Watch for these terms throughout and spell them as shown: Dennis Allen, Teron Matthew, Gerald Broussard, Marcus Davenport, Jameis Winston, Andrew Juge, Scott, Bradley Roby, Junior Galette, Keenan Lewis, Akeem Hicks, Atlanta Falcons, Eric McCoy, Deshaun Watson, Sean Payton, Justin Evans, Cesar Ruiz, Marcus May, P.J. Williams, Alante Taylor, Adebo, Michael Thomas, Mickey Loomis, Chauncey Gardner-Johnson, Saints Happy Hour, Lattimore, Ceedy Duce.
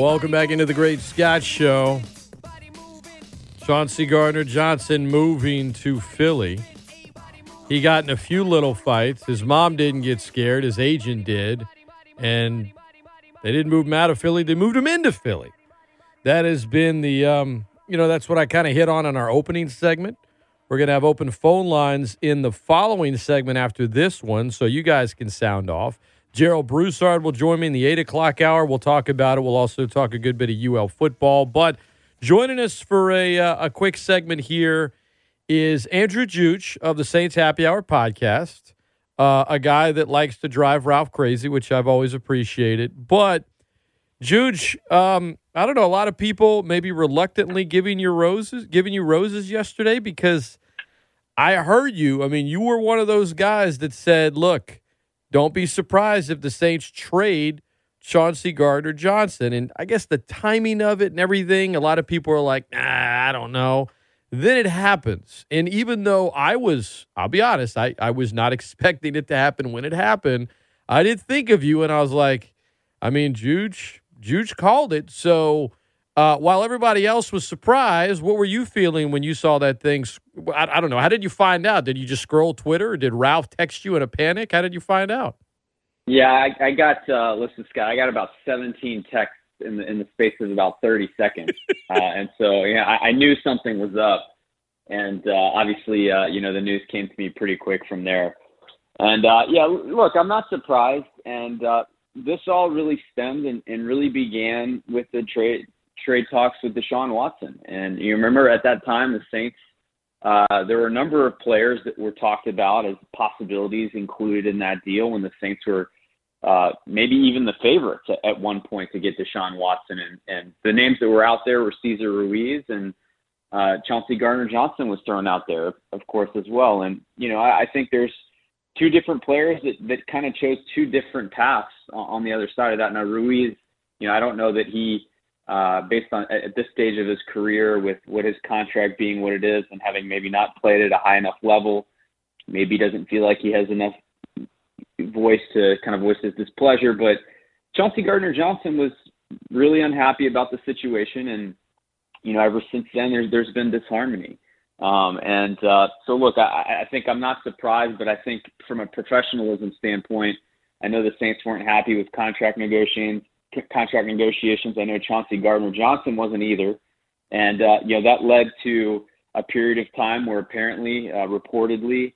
Welcome back into the Great Scott Show. Chauncey Gardner-Johnson moving to Philly. He got in a few little fights. His mom didn't get scared. His agent did. And they didn't move him out of Philly. They moved him into Philly. That has been the, that's what I kind of hit on in our opening segment. We're going to have open phone lines in the following segment after this one so you guys can sound off. Gerald Broussard will join me in the 8 o'clock hour. We'll talk about it. We'll also talk a good bit of UL football. But joining us for a quick segment here is Andrew Juge of the Saints Happy Hour podcast, a guy that likes to drive Ralph crazy, which I've always appreciated. But, Juge, I don't know, a lot of people maybe reluctantly giving you roses yesterday because I heard you. I mean, you were one of those guys that said, look, don't be surprised if the Saints trade Chauncey Gardner-Johnson. And I guess the timing of it and everything, a lot of people are like, nah, I don't know. Then it happens. And even though I'll be honest, I was not expecting it to happen when it happened, I did think of you and I was like, I mean, Juge called it. So while everybody else was surprised, what were you feeling when you saw that thing? I don't know. How did you find out? Did you just scroll Twitter? Or did Ralph text you in a panic? How did you find out? Yeah, I got, listen, Scott, I got about 17 texts in the space of about 30 seconds. And so, yeah, I knew something was up. And obviously, the news came to me pretty quick from there. And, look, I'm not surprised. And this all really stemmed and really began with the trade talks with Deshaun Watson. And you remember at that time, the Saints, there were a number of players that were talked about as possibilities included in that deal when the Saints were maybe even the favorites at one point to get Deshaun Watson. And the names that were out there were Cesar Ruiz and Chauncey Gardner-Johnson was thrown out there, of course, as well. And, I think there's two different players that kind of chose two different paths on the other side of that. Now, Ruiz, I don't know that he based on at this stage of his career with what his contract being what it is and having maybe not played at a high enough level, maybe doesn't feel like he has enough voice to kind of voice his displeasure. But Chauncey Gardner-Johnson was really unhappy about the situation. And, ever since then, there's been disharmony. So, look, I think I'm not surprised, but I think from a professionalism standpoint, I know the Saints weren't happy with contract negotiations. I know Chauncey Gardner-Johnson wasn't either. And, that led to a period of time where apparently, reportedly,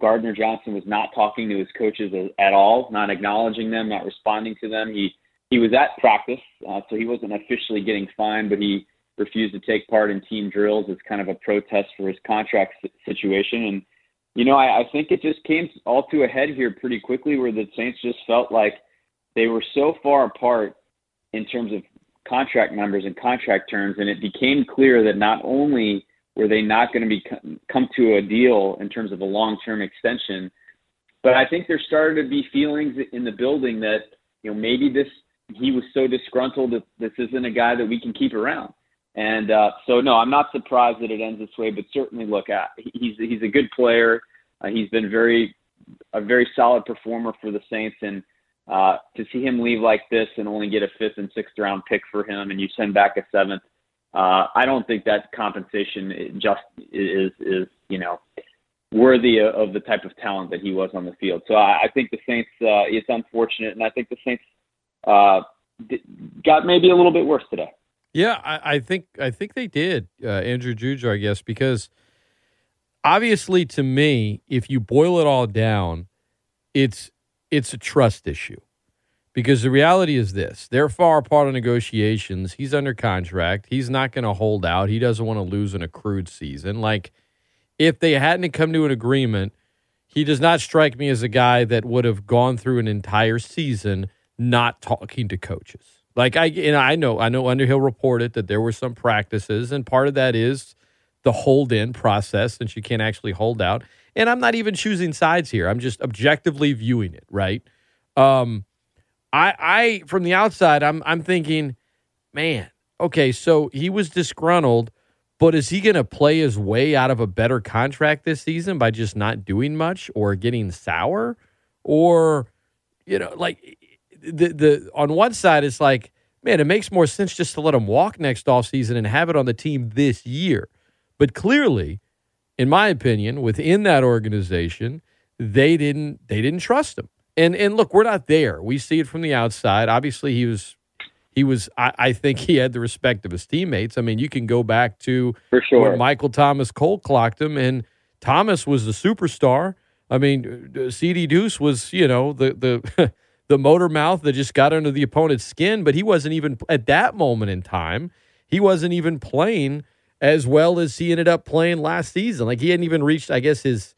Gardner-Johnson was not talking to his coaches at all, not acknowledging them, not responding to them. He was at practice, so he wasn't officially getting fined, but he refused to take part in team drills as kind of a protest for his contract situation. And, I think it just came all to a head here pretty quickly where the Saints just felt like they were so far apart in terms of contract numbers and contract terms, and it became clear that not only were they not going to come to a deal in terms of a long-term extension, but I think there started to be feelings in the building that, maybe he was so disgruntled that this isn't a guy that we can keep around. And so, no, I'm not surprised that it ends this way, but certainly, look, he's a good player. He's been a very solid performer for the Saints, and to see him leave like this and only get a 5th and 6th round pick for him and you send back a 7th, I don't think that compensation just is worthy of the type of talent that he was on the field. So I think the Saints, it's unfortunate, and I think the Saints got maybe a little bit worse today. Yeah, I think they did, Andrew Juge, I guess, because obviously to me, if you boil it all down, it's a trust issue, because the reality is this. They're far apart on negotiations. He's under contract. He's not going to hold out. He doesn't want to lose an accrued season. Like, if they hadn't come to an agreement, he does not strike me as a guy that would have gone through an entire season not talking to coaches. Like, I know Underhill reported that there were some practices, and part of that is the hold-in process, since you can't actually hold out. And I'm not even choosing sides here. I'm just objectively viewing it, right? I from the outside, I'm thinking, man, okay, so he was disgruntled, but is he going to play his way out of a better contract this season by just not doing much or getting sour? Or, on one side, it's like, man, it makes more sense just to let him walk next offseason and have it on the team this year. But clearly, in my opinion, within that organization, they didn't trust him. And look, we're not there. We see it from the outside. Obviously, I think he had the respect of his teammates. I mean, you can go back to when Michael Thomas cold clocked him, and Thomas was the superstar. I mean, C.D. Deuce was, you know, the motor mouth that just got under the opponent's skin, but he wasn't even, at that moment in time, he wasn't even playing as well as he ended up playing last season. Like, he hadn't even reached, I guess, his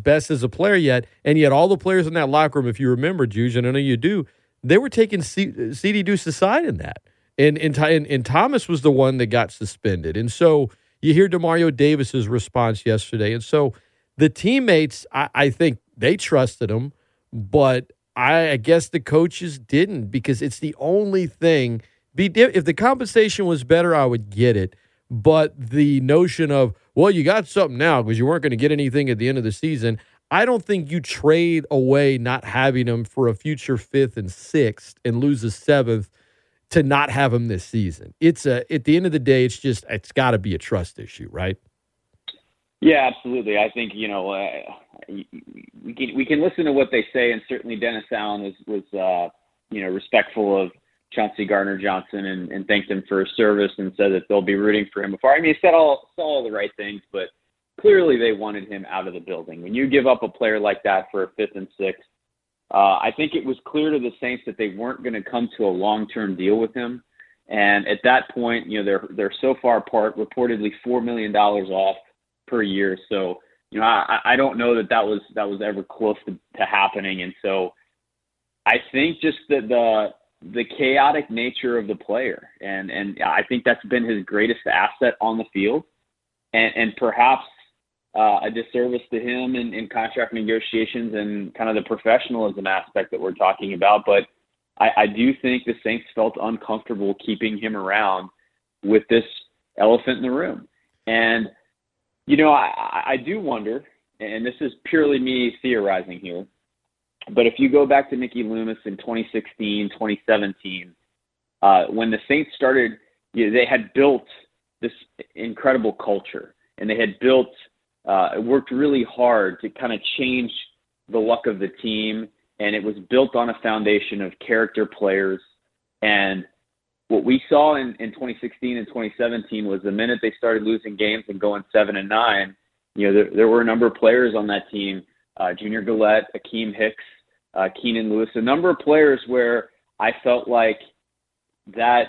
best as a player yet, and yet all the players in that locker room, if you remember, Juge, and I know you do, they were taking C.D. Deuce's side in that. And Thomas was the one that got suspended. And so you hear DeMario Davis's response yesterday. And so the teammates, I think they trusted him, but I guess the coaches didn't, because it's the only thing. If the compensation was better, I would get it. But the notion of, well, you got something now because you weren't going to get anything at the end of the season, I don't think you trade away not having him for a future 5th and 6th and lose a 7th to not have him this season. At the end of the day, it's got to be a trust issue, right? Yeah, absolutely. I think, you know, we can listen to what they say, and certainly Dennis Allen was you know, respectful of Chauncey Gardner-Johnson and thanked him for his service and said that they'll be rooting for him before. I mean, he said all the right things, but clearly they wanted him out of the building. When you give up a player like that for a 5th and 6th, I think it was clear to the Saints that they weren't going to come to a long-term deal with him. And at that point, you know, they're so far apart, reportedly $4 million off per year. So, you know, I don't know that was ever close to happening. And so I think just the chaotic nature of the player. And I think that's been his greatest asset on the field, and perhaps a disservice to him in contract negotiations and kind of the professionalism aspect that we're talking about. But I do think the Saints felt uncomfortable keeping him around with this elephant in the room. And, you know, I do wonder, and this is purely me theorizing here, but if you go back to Mickey Loomis in 2016, 2017, when the Saints started, you know, they had built this incredible culture, and they had built, worked really hard to kind of change the luck of the team, and it was built on a foundation of character players. And what we saw in 2016 and 2017 was the minute they started losing games and going 7-9, you know, there were a number of players on that team, Junior Galette, Akeem Hicks, Keenan Lewis, a number of players where I felt like that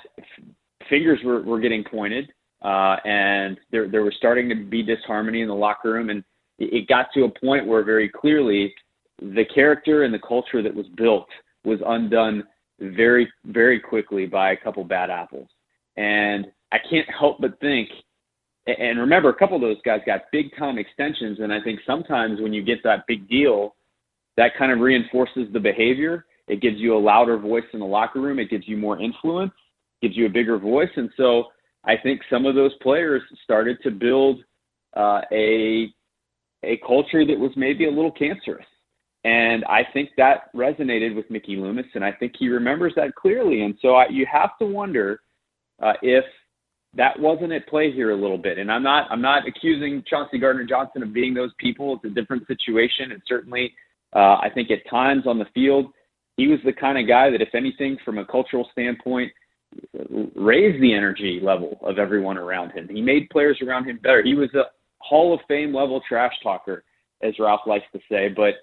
fingers were getting pointed, and there was starting to be disharmony in the locker room. And it got to a point where very clearly the character and the culture that was built was undone very, very quickly by a couple bad apples. And I can't help but think, and remember, a couple of those guys got big-time extensions, and I think sometimes when you get that big deal, that kind of reinforces the behavior. It gives you a louder voice in the locker room. It gives you more influence, gives you a bigger voice. And so I think some of those players started to build a culture that was maybe a little cancerous. And I think that resonated with Mickey Loomis, and I think he remembers that clearly. And so you have to wonder if that wasn't at play here a little bit. And I'm not accusing Chauncey Gardner-Johnson of being those people. It's a different situation. And certainly I think at times on the field, he was the kind of guy that, if anything, from a cultural standpoint, raised the energy level of everyone around him. He made players around him better. He was a Hall of Fame level trash talker, as Ralph likes to say. But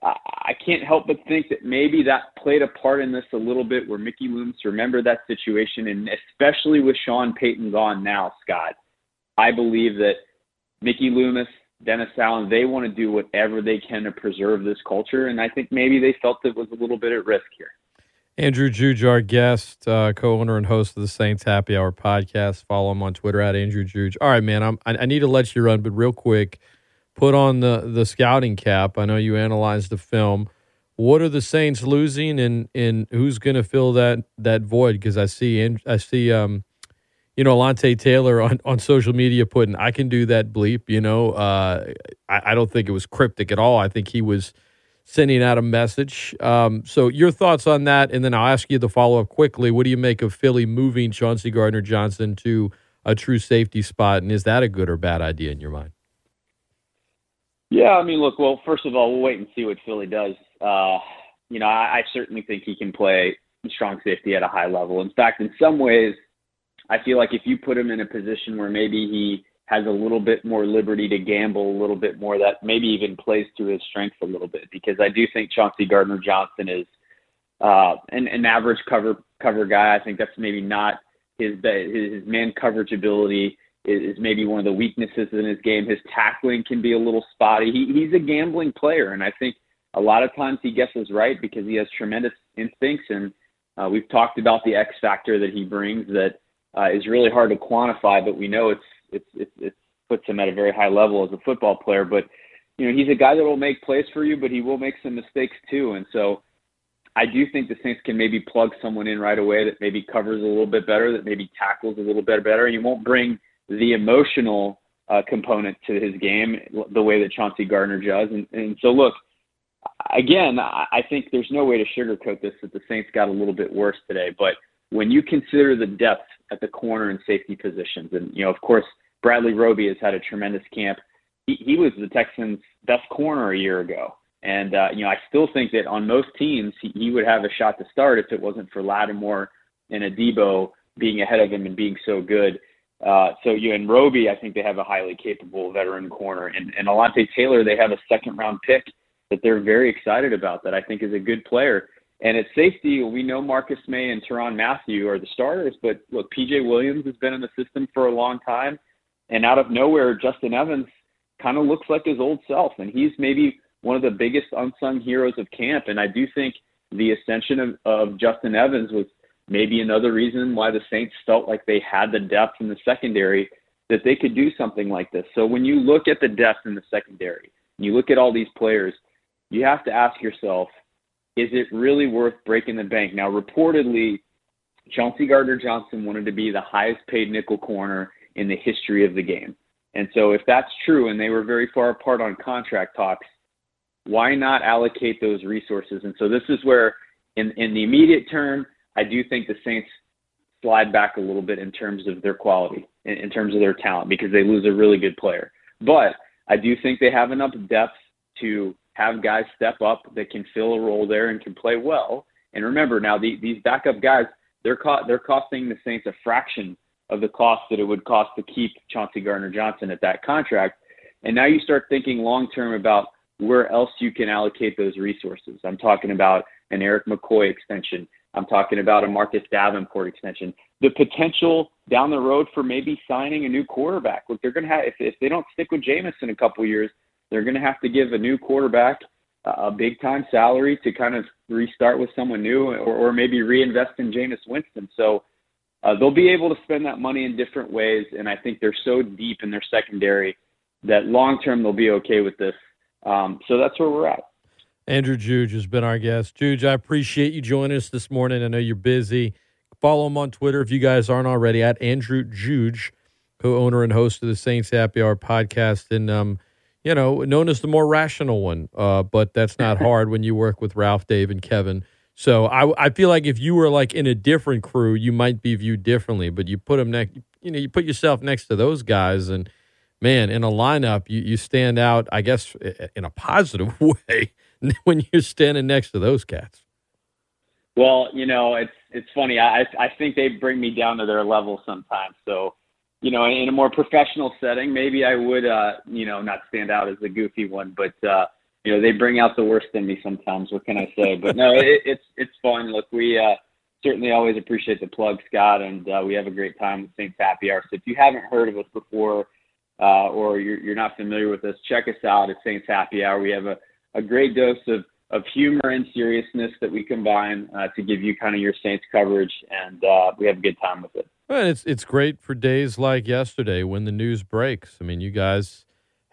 I can't help but think that maybe that played a part in this a little bit, where Mickey Loomis remembered that situation. And especially with Sean Payton gone now, Scott, I believe that Mickey Loomis, Dennis Allen, they want to do whatever they can to preserve this culture. And I think maybe they felt it was a little bit at risk here. Andrew Juge, our guest, co-owner and host of the Saints Happy Hour podcast. Follow him on Twitter at Andrew Juge. All right, man, I need to let you run, but real quick, put on the scouting cap. I know you analyzed the film. What are the Saints losing, and who's going to fill that void? Because I see you know, Alante Taylor on social media putting, I can do that bleep. You know, I don't think it was cryptic at all. I think he was sending out a message. So your thoughts on that, and then I'll ask you the follow-up quickly. What do you make of Philly moving Chauncey Gardner-Johnson to a true safety spot, and is that a good or bad idea in your mind? Yeah, I mean, look, well, first of all, we'll wait and see what Philly does. I certainly think he can play strong safety at a high level. In fact, in some ways, I feel like if you put him in a position where maybe he has a little bit more liberty to gamble a little bit more, that maybe even plays to his strengths a little bit, because I do think Chauncey Gardner-Johnson is an average cover guy. I think that's maybe not his man coverage ability is maybe one of the weaknesses in his game. His tackling can be a little spotty. He's a gambling player, and I think a lot of times he guesses right because he has tremendous instincts, and we've talked about the X factor that he brings that is really hard to quantify, but we know it puts him at a very high level as a football player. But, you know, he's a guy that will make plays for you, but he will make some mistakes too. And so I do think the Saints can maybe plug someone in right away that maybe covers a little bit better, that maybe tackles a little bit better. You won't bring the emotional component to his game the way that Chauncey Gardner does. And so, look, again, I think there's no way to sugarcoat this that the Saints got a little bit worse today. But when you consider the depth at the corner and safety positions, and, you know, of course, Bradley Roby has had a tremendous camp. He was the Texans' best corner a year ago. And, I still think that on most teams, he would have a shot to start if it wasn't for Lattimore and Adebo being ahead of him and being so good. And Roby, I think they have a highly capable veteran corner. And Alante Taylor, they have a second-round pick that they're very excited about that I think is a good player. And at safety, we know Marcus May and Teron Matthew are the starters, but look, P.J. Williams has been in the system for a long time, and out of nowhere, Justin Evans kind of looks like his old self, and he's maybe one of the biggest unsung heroes of camp, and I do think the ascension of Justin Evans was maybe another reason why the Saints felt like they had the depth in the secondary that they could do something like this. So when you look at the depth in the secondary, you look at all these players, you have to ask yourself, is it really worth breaking the bank? Now, reportedly, Chauncey Gardner-Johnson wanted to be the highest-paid nickel corner in the history of the game. And so if that's true, and they were very far apart on contract talks, why not allocate those resources? And so this is where, in the immediate term, I do think the Saints slide back a little bit in terms of their quality, in terms of their talent, because they lose a really good player. But I do think they have enough depth to have guys step up that can fill a role there and can play well. And remember now, these backup guys, they're costing the Saints a fraction of the cost that it would cost to keep Chauncey Gardner-Johnson at that contract. And now you start thinking long-term about where else you can allocate those resources. I'm talking about an Eric McCoy extension. I'm talking about a Marcus Davenport extension. The potential down the road for maybe signing a new quarterback. Look, they're going to have, if they don't stick with Jameis in a couple years, they're going to have to give a new quarterback a big-time salary to kind of restart with someone new or maybe reinvest in Jameis Winston. So they'll be able to spend that money in different ways, and I think they're so deep in their secondary that long-term they'll be okay with this. So that's where we're at. Andrew Juge has been our guest. Juge, I appreciate you joining us this morning. I know you're busy. Follow him on Twitter if you guys aren't already, at Andrew Juge, co-owner and host of the Saints Happy Hour podcast. And, known as the more rational one, but that's not hard when you work with Ralph, Dave, and Kevin. So I feel like if you were like in a different crew, you might be viewed differently. But you put them you put yourself next to those guys, and man, in a lineup, you stand out, I guess, in a positive way when you're standing next to those cats. Well, it's funny. I think they bring me down to their level sometimes. So. In a more professional setting, maybe I would, not stand out as the goofy one, but, they bring out the worst in me sometimes. What can I say? But no, it's fun. Look, we certainly always appreciate the plug, Scott, and we have a great time with Saints Happy Hour. So if you haven't heard of us before or you're not familiar with us, check us out at Saints Happy Hour. We have a great dose of humor and seriousness that we combine to give you kind of your Saints coverage, and we have a good time with it. Well, it's great for days like yesterday when the news breaks. I mean, you guys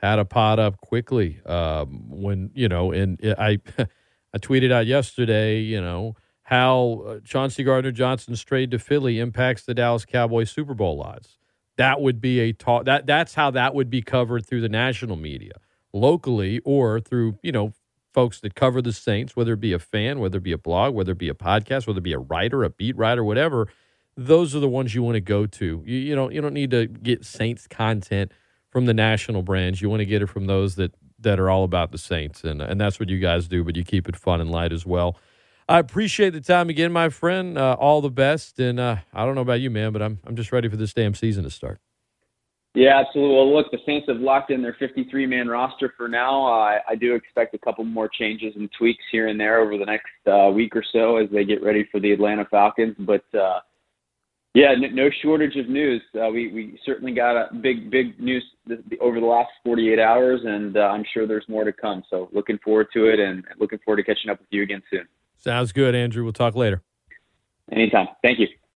had a pot up quickly I tweeted out yesterday, how Chauncey Gardner-Johnson's trade to Philly impacts the Dallas Cowboys Super Bowl odds. That would be a talk. That's how that would be covered through the national media, locally, or through, folks that cover the Saints, whether it be a fan, whether it be a blog, whether it be a podcast, whether it be a writer, a beat writer, whatever, those are the ones you want to go to. You don't need to get Saints content from the national brands. You want to get it from those that are all about the Saints, and that's what you guys do, but you keep it fun and light as well. I appreciate the time again, my friend. All the best, and I don't know about you, man, but I'm just ready for this damn season to start. Yeah, absolutely. Well, look, the Saints have locked in their 53-man roster for now. I do expect a couple more changes and tweaks here and there over the next week or so as they get ready for the Atlanta Falcons. But, no shortage of news. We certainly got a big news over the last 48 hours, and I'm sure there's more to come. So looking forward to it and looking forward to catching up with you again soon. Sounds good, Andrew. We'll talk later. Anytime. Thank you.